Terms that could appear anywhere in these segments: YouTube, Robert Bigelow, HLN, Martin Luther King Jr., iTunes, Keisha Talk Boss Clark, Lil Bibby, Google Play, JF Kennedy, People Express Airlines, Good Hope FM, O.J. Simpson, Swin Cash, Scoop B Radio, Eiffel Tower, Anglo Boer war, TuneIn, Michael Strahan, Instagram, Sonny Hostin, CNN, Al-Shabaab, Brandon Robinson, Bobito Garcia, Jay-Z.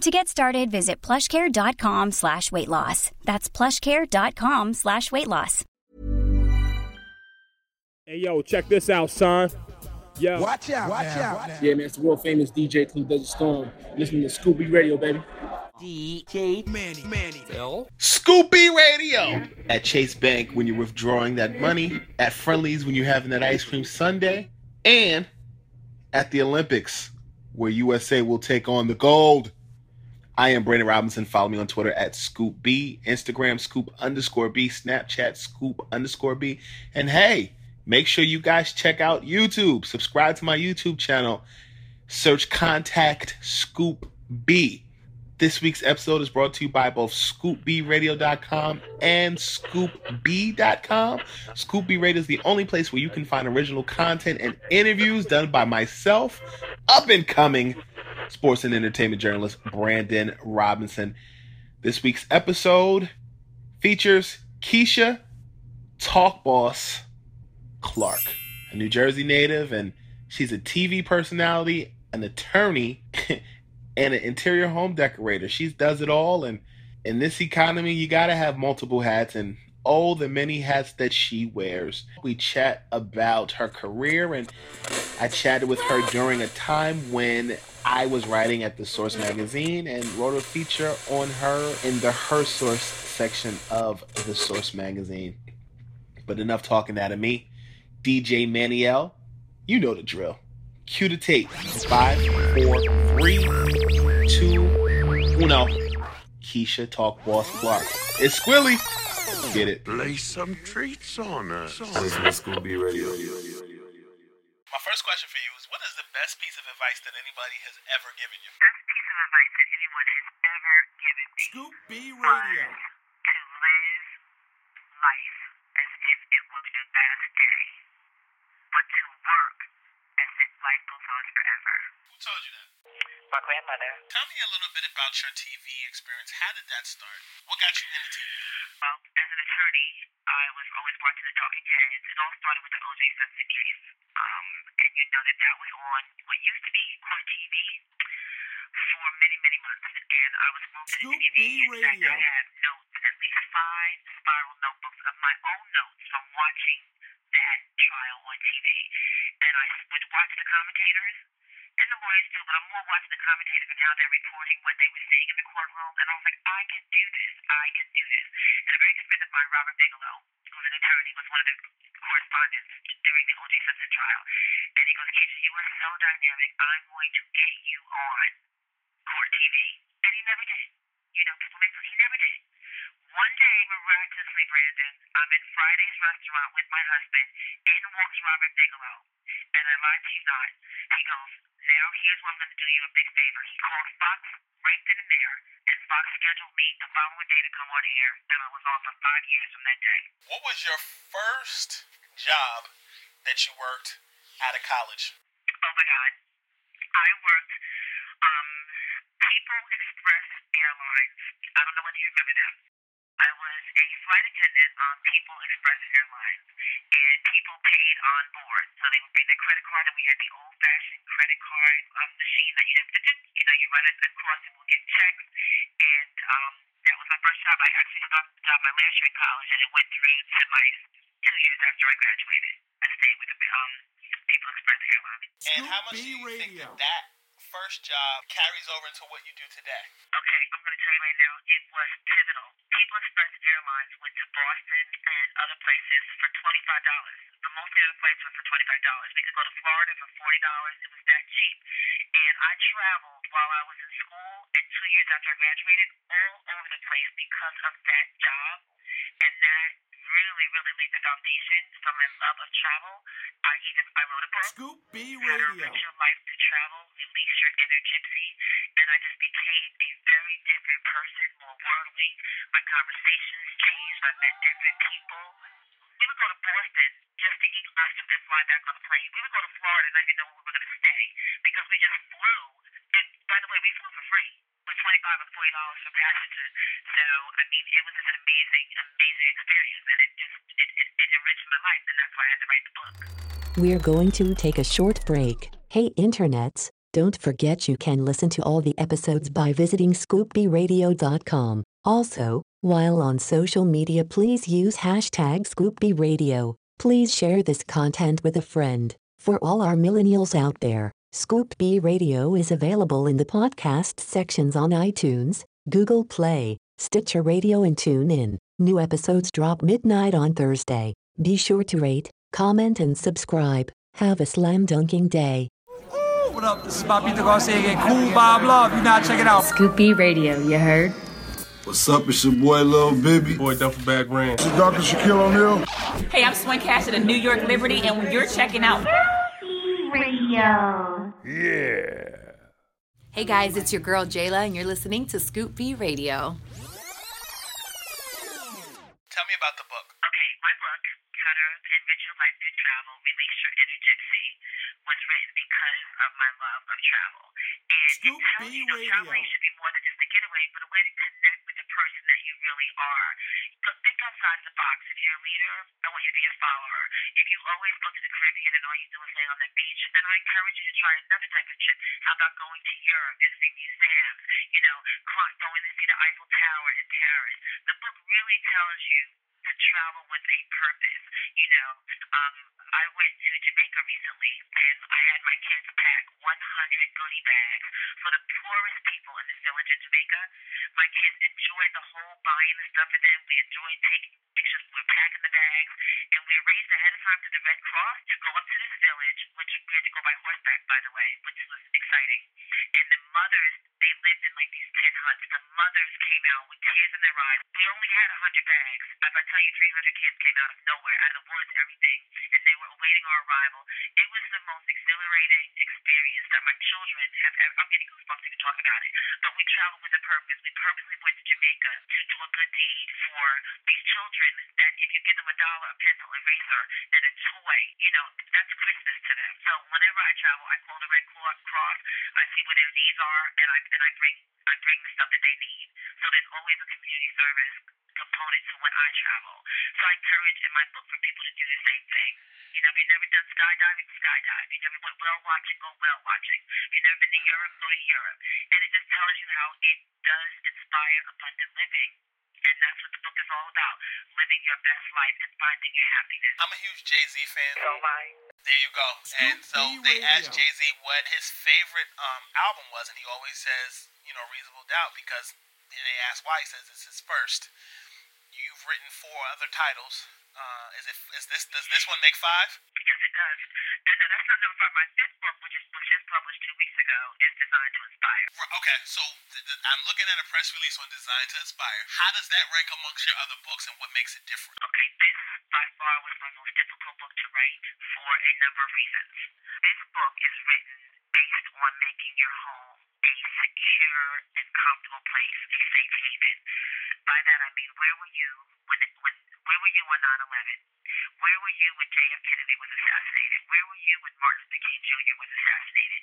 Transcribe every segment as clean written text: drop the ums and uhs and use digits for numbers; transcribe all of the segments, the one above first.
To get started, visit plushcare.com/weightloss. That's plushcare.com/weightloss. Hey, yo, check this out, son. Yo. Watch out. Yeah, man, it's the world famous DJ from Desert Storm. Listening to Scoop B Radio, baby. DJ Manny. Phil. Scoop B Radio. At Chase Bank when you're withdrawing that money. At Friendly's when you're having that ice cream sundae. And at the Olympics where USA will take on the gold. I am Brandon Robinson. Follow me on Twitter at Scoop B, Instagram Scoop_B, Snapchat Scoop_B. And hey, make sure you guys check out YouTube. Subscribe to my YouTube channel. Search Contact Scoop B. This week's episode is brought to you by both ScoopBRadio.com and ScoopB.com. Scoop B Radio is the only place where you can find original content and interviews done by myself, up and coming sports and entertainment journalist Brandon Robinson. This week's episode features Keisha Talk Boss Clark, a New Jersey native, and she's a TV personality, an attorney, and an interior home decorator. She does it all, and in this economy, you got to have multiple hats, and oh, the many hats that she wears. We chat about her career, and I chatted with her during a time when I was writing at The Source magazine and wrote a feature on her in the Her Source section of The Source magazine. But enough talking out of me. DJ Maniel, you know the drill. Cue the tape. 5, 4, 3, 2, 1. Keisha Talk Boss Clark. It's Squilly. Get it. Play some treats on us. Listen to Scoop B Radio. My first question for you is, what is the best piece of advice that anybody has ever given you? Best piece of advice that anyone has ever given me. Scoop B Radio. To live life as if it was your last day, but to work as if life goes on forever. Who told you that? My grandmother. Tell me a little bit about your TV experience. How did that start? What got you into TV? Well, as an attorney, I was always brought to the talking heads. It all started with the O.J. Simpson case. And you know that was on what used to be court TV for many, many months. And I was moved to TV. In fact, I have notes, at least 5 spiral notebooks of my own notes from watching that trial on TV. And I would watch the commentators and the lawyers too, but I'm more watching the commentators and how they're reporting what they were saying in the courtroom. And I was like, I can do this. And a very good friend of mine, Robert Bigelow, who's an attorney, was one of the correspondents during the O.J. Simpson trial. And he goes, Keisha, you are so dynamic. I'm going to get you on court TV. And he never did. You know, people make he never did. One day, miraculously, Brandon, I'm in Friday's restaurant with my husband. In walks Robert Bigelow. And I lied to you not. He goes, now here's what I'm going to do you a big favor. He called Fox right then and there. And Fox scheduled me the following day to come on air. And I was on for 5 years from that day. What was your first job that you worked out of college? Oh, my God. I worked People Express Airlines. I don't know whether you remember them. I was a flight attendant on People Express Airlines, and people paid on board. So they would bring their credit card, and we had the old-fashioned credit card machine that you have to just, you run it across, and we'll get checks. And that was my first job. I actually got the job my last year in college, and it went through to my 2 years after I graduated. I stayed with the People Express Airlines. And how much do you think that first job carries over into what you do today? Okay, I'm going to tell you right now, it was pivotal. People Express Airlines went to Boston and other places for $25. But most of the other flights were for $25. We could go to Florida for $40. It was that cheap. And I traveled while I was in school and 2 years after I graduated all over the place because of that job. And that really, really laid the foundation for my love of travel. I wrote a book, Scoop B Radio. How to Enrich Your Life Through Travel, Release Your Inner Gypsy, and I just became a very different person, more worldly. My conversations changed. I met different people. We would go to Boston just to eat lobster and fly back on the plane. We would go to Florida and not even know where we were going to stay because we just flew. And by the way, we flew for free. $25 and $40 for passengers. So, I mean, it was just an amazing, amazing experience, and it enriched my life, and that's why I had to write the book. We're going to take a short break. Hey, internets, don't forget you can listen to all the episodes by visiting scoopbradio.com. Also, while on social media, please use hashtag ScoopBradio. Please share this content with a friend. For all our millennials out there, Scoop B Radio is available in the podcast sections on iTunes, Google Play, Stitcher Radio, and TuneIn. New episodes drop midnight on Thursday. Be sure to rate, comment, and subscribe. Have a slam dunking day. Ooh, what up? This is Bobito Garcia again. Cool Bob Love. You now check it out. Scoop B Radio, you heard? What's up? It's your boy Lil Bibby. Boy Duffelbag Rand. It's Dr. Shaquille O'Neal. Hey, I'm Swin Cash at the New York Liberty, and when you're checking out Radio. Yeah. Hey guys, it's your girl Jayla, and you're listening to Scoop B Radio. Tell me about the book. Okay, my book, How to Enrich Your Life Through Travel, Release Your Inner Gypsy, was written because of my love of travel. And Scoop B Radio. Traveling should be more than just a getaway, but a way to connect with the person that you really are. So think outside the box. If you're a leader, I want you to be a follower. If you always go to the Caribbean and all you do is lay on the beach, then I encourage you to try another type of trip. How about going to Europe, visiting museums, going to see the Eiffel Tower in Paris? The book really tells you to travel with a purpose. I went to Jamaica recently, and I had my kids pack 100 goodie bags for the poorest people in this village in Jamaica. My kids enjoyed the whole buying the stuff for them. We enjoyed taking pictures. We were packing the bags, and we arranged ahead of time to the Red Cross to go up to this village, which we had to go by horseback, by the way, which was exciting. And the mothers, they lived in like these tent huts. The mothers came out with tears in their eyes. We only had 100 bags. As I tell you, 300 kids came out of nowhere, out of the woods, everything, and they were awaiting our arrival. It was the most exhilarating experience that my children have ever. I'm getting goosebumps even talking about it. But we traveled with a purpose. We purposely went to Jamaica to do a good deed for these children that if you give them $1, a pencil eraser, and a toy, that's Christmas to them. So whenever I travel, I call the Red Cross. I see what their needs are, and I bring the stuff that they need. So there's always a community service component to when I travel. So I encourage in my book for people to do the same thing. If you've never done skydiving, skydive. If you never went whale watching, go whale watching. If you've never been to Europe, go to Europe. And it just tells you how it does inspire abundant living. And that's what the book is all about, living your best life and finding your happiness. I'm a huge Jay-Z fan. So am I. There you go. And so they asked Jay-Z what his favorite album was, and he always says, Reasonable Doubt, because they asked why. He says it's his first. You've written 4 other titles. Does this one make 5? Yes, it does. No, that's not number 5. My 5th book, which was just published 2 weeks ago, is Designed to Inspire. Okay, so I'm looking at a press release on Designed to Inspire. How does that rank amongst your other books, and what makes it different? Okay, this by far was my most difficult book to write for a number of reasons. This book is written based on making your home a secure and comfortable place, a safe haven. By that I mean, where were you when on 9/11? Where were you when JF Kennedy was assassinated? Where were you when Martin Luther King Jr. was assassinated?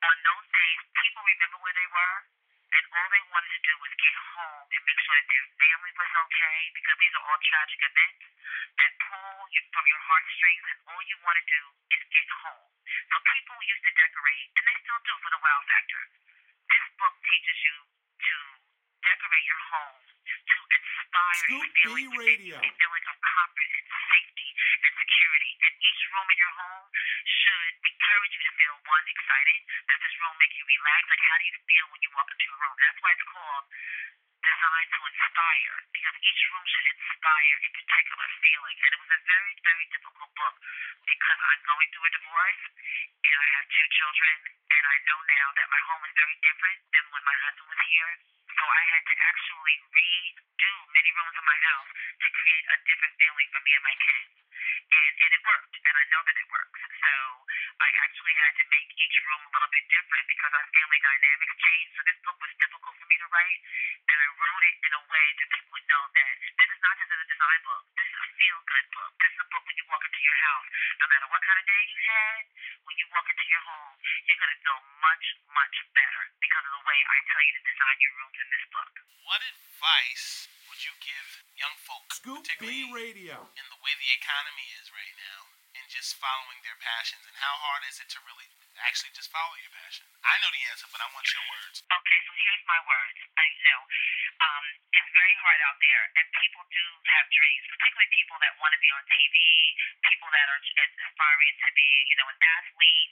On those days, people remember where they were, and all they wanted to do was get home and make sure that their family was okay, because these are all tragic events that pull you from your heartstrings, and all you want to do is get home. So people used to decorate, and they still do for the wow factor. This book teaches you to decorate your home, to inspire a feeling of comfort and safety and security. And each room in your home should encourage you to feel, one, excited. Does this room make you relax? Like, how do you feel when you walk into a room? That's why it's called Designed to Inspire, because each room should inspire a particular feeling. And it was a very, very difficult book, because I'm going through a divorce, and I have 2 children, and I know now that my home is very different than when my husband was here. So I had to actually redo many rooms in my house to create a different feeling for me and my kids. And it worked, and I know that it works. So I actually had to make each room a little bit different because our family dynamics changed. So this book was difficult for me to write, and I wrote it in a way that people would know that this is not just a design book. This is a feel-good book. This is a book when you walk into your house, no matter what kind of day you had, when you walk into your home, you're going to feel much, much better because of the way I tell you to design your rooms in this book. What advice would you give young folks, Scoop B Radio, in the way the economy is right now, and just following their passions, and how hard is it to really actually just follow your passion? I know the answer, but I want your words. Okay, so here's my words. It's very hard out there, and people do have dreams, particularly people that want to be on TV, people that are aspiring to be, an athlete.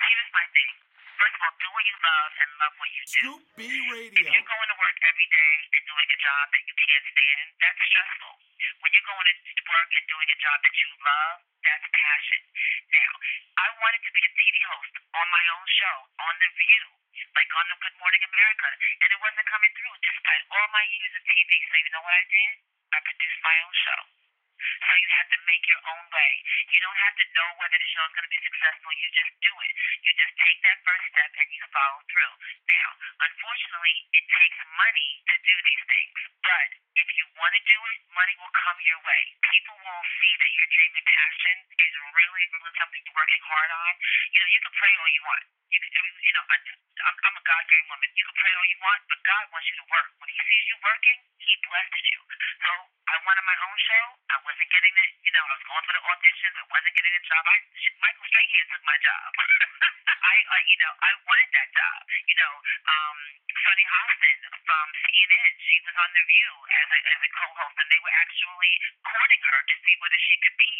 Here's my thing. First of all, do what you love and love what you do. Scoop B Radio. If you're going to work every day and doing a job that you can't stand, that's stressful. When you're going to work and doing a job that you love, that's passion. Now, I wanted to be a TV host on my own show, on The View, like on the Good Morning America, and it wasn't coming through despite all my years of TV. So you know what I did? I produced my own show. So you have to make your own way. You don't have to know whether the show is going to be successful. You just do it. You just take that first step and you follow through. Now, unfortunately, it takes money to do these things. But if you want to do it, money will come your way. People will see that your dream and passion is really, really something you're working hard on. You can pray all you want. I'm a God-fearing woman. You can pray all you want, but God wants you to work. When he sees you working, he blesses you. So I wanted my own show. I wasn't getting it. I was going for the auditions. I wasn't getting a job. Michael Strahan took my job. I wanted that job. Sonny Hostin from CNN, she was on The View as a co-host, and they were actually courting her to see whether she could be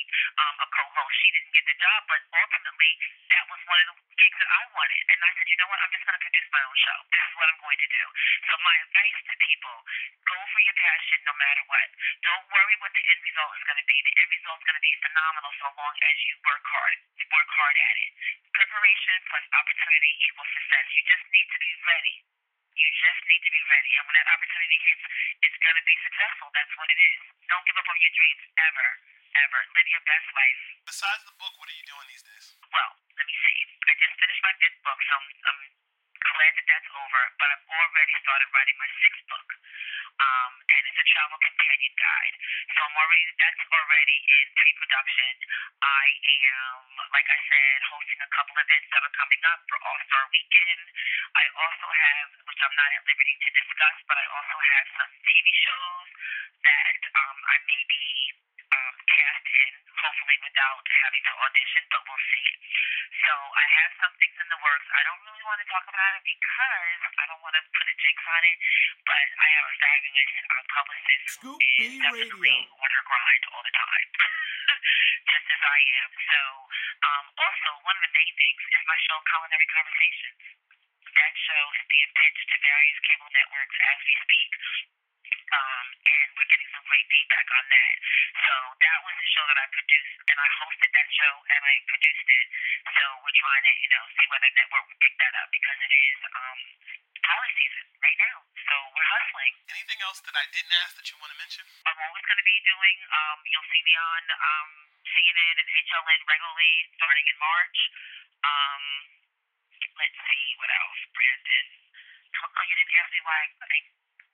a co-host. She didn't get the job, but ultimately that was one of the gigs that I wanted. And I said, you know what, I'm just going to produce my own show. This is what I'm going to do. So my advice to people, go for your passion no matter what. Don't worry what the end result is going to be. The end result is going to be phenomenal so long as you work hard at it. Preparation plus opportunity equals success. You just need to be ready. And when that opportunity hits, it's going to be successful. That's what it is. Don't give up on your dreams ever, ever. Live your best life. Besides the book, what are you doing these days? Well, let me see. I just finished my 5th book, so I'm glad that that's over. But I've already started writing my 6th book. And it's a travel companion guide. So that's already in pre-production. I am, like I said, hosting a couple events that are coming up for All-Star Weekend. I also have, which I'm not at liberty to discuss, but I also have some TV shows that I may be cast in, hopefully without having to audition, but we'll see. So I have some things in the works. I don't really want to talk about it because I don't want to put a jinx on it, but I have a fabulous publicist who is definitely on her grind all the time, just as I am. So also, one of the main things is my show, Culinary Conversations. That show is being pitched to various cable networks as we speak. And we're getting some great feedback on that. So that was the show that I produced, and I hosted that show, and I produced it. So we're trying to, see whether the network would pick that up, because it is holiday season right now. So we're hustling. Anything else that I didn't ask that you want to mention? I'm always going to be doing, you'll see me on CNN and HLN regularly starting in March. Let's see, what else, Brandon? Oh, you didn't ask me why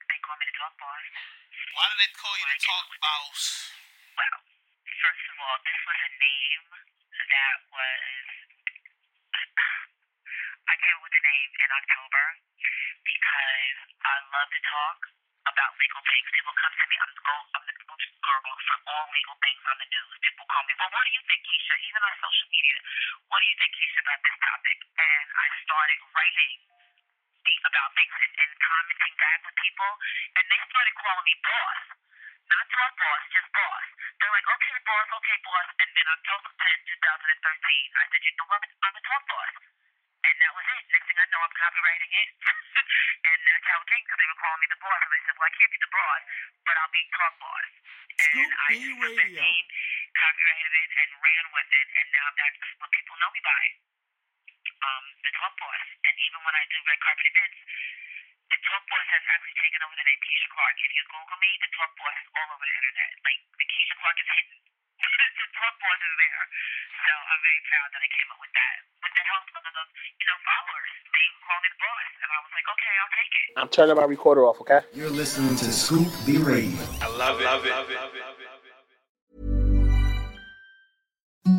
they call me the Talk Boss. Why do they call you the Talk Boss? Well, first of all, this was a name that was... I came up with the name in October because love to talk about legal things. People come to me. I'm the girl for all legal things on the news. People call me, well, what do you think, Keisha? Even on social media, what do you think, Keisha, about this topic? And I started writing about things and commenting back with people, and they started calling me boss. Not drug boss, just boss. They're like, okay, boss. And then October 10, 2013, I said, you know what? I'm a drug boss. And that was it. Next thing I know, I'm copywriting it. And that's how it came, because they were calling me the boss. And I said, well, I can't be the boss, but I'll be drug boss. And I took the name, copyrighted it, and ran with it. And now that's what people know me by. The Talk Boss. And even when I do red carpet events, the Talk Boss has actually taken over the name Keisha Clark. If you Google me, the Talk Boss is all over the internet. Like, the Keisha Clark is hidden. The Talk Boss is there. So I'm very proud that I came up with that. With the help of the, followers, they called me the boss. And I was like, okay, I'll take it. I'm turning my recorder off, okay? You're listening to Scoop B Radio. I love it.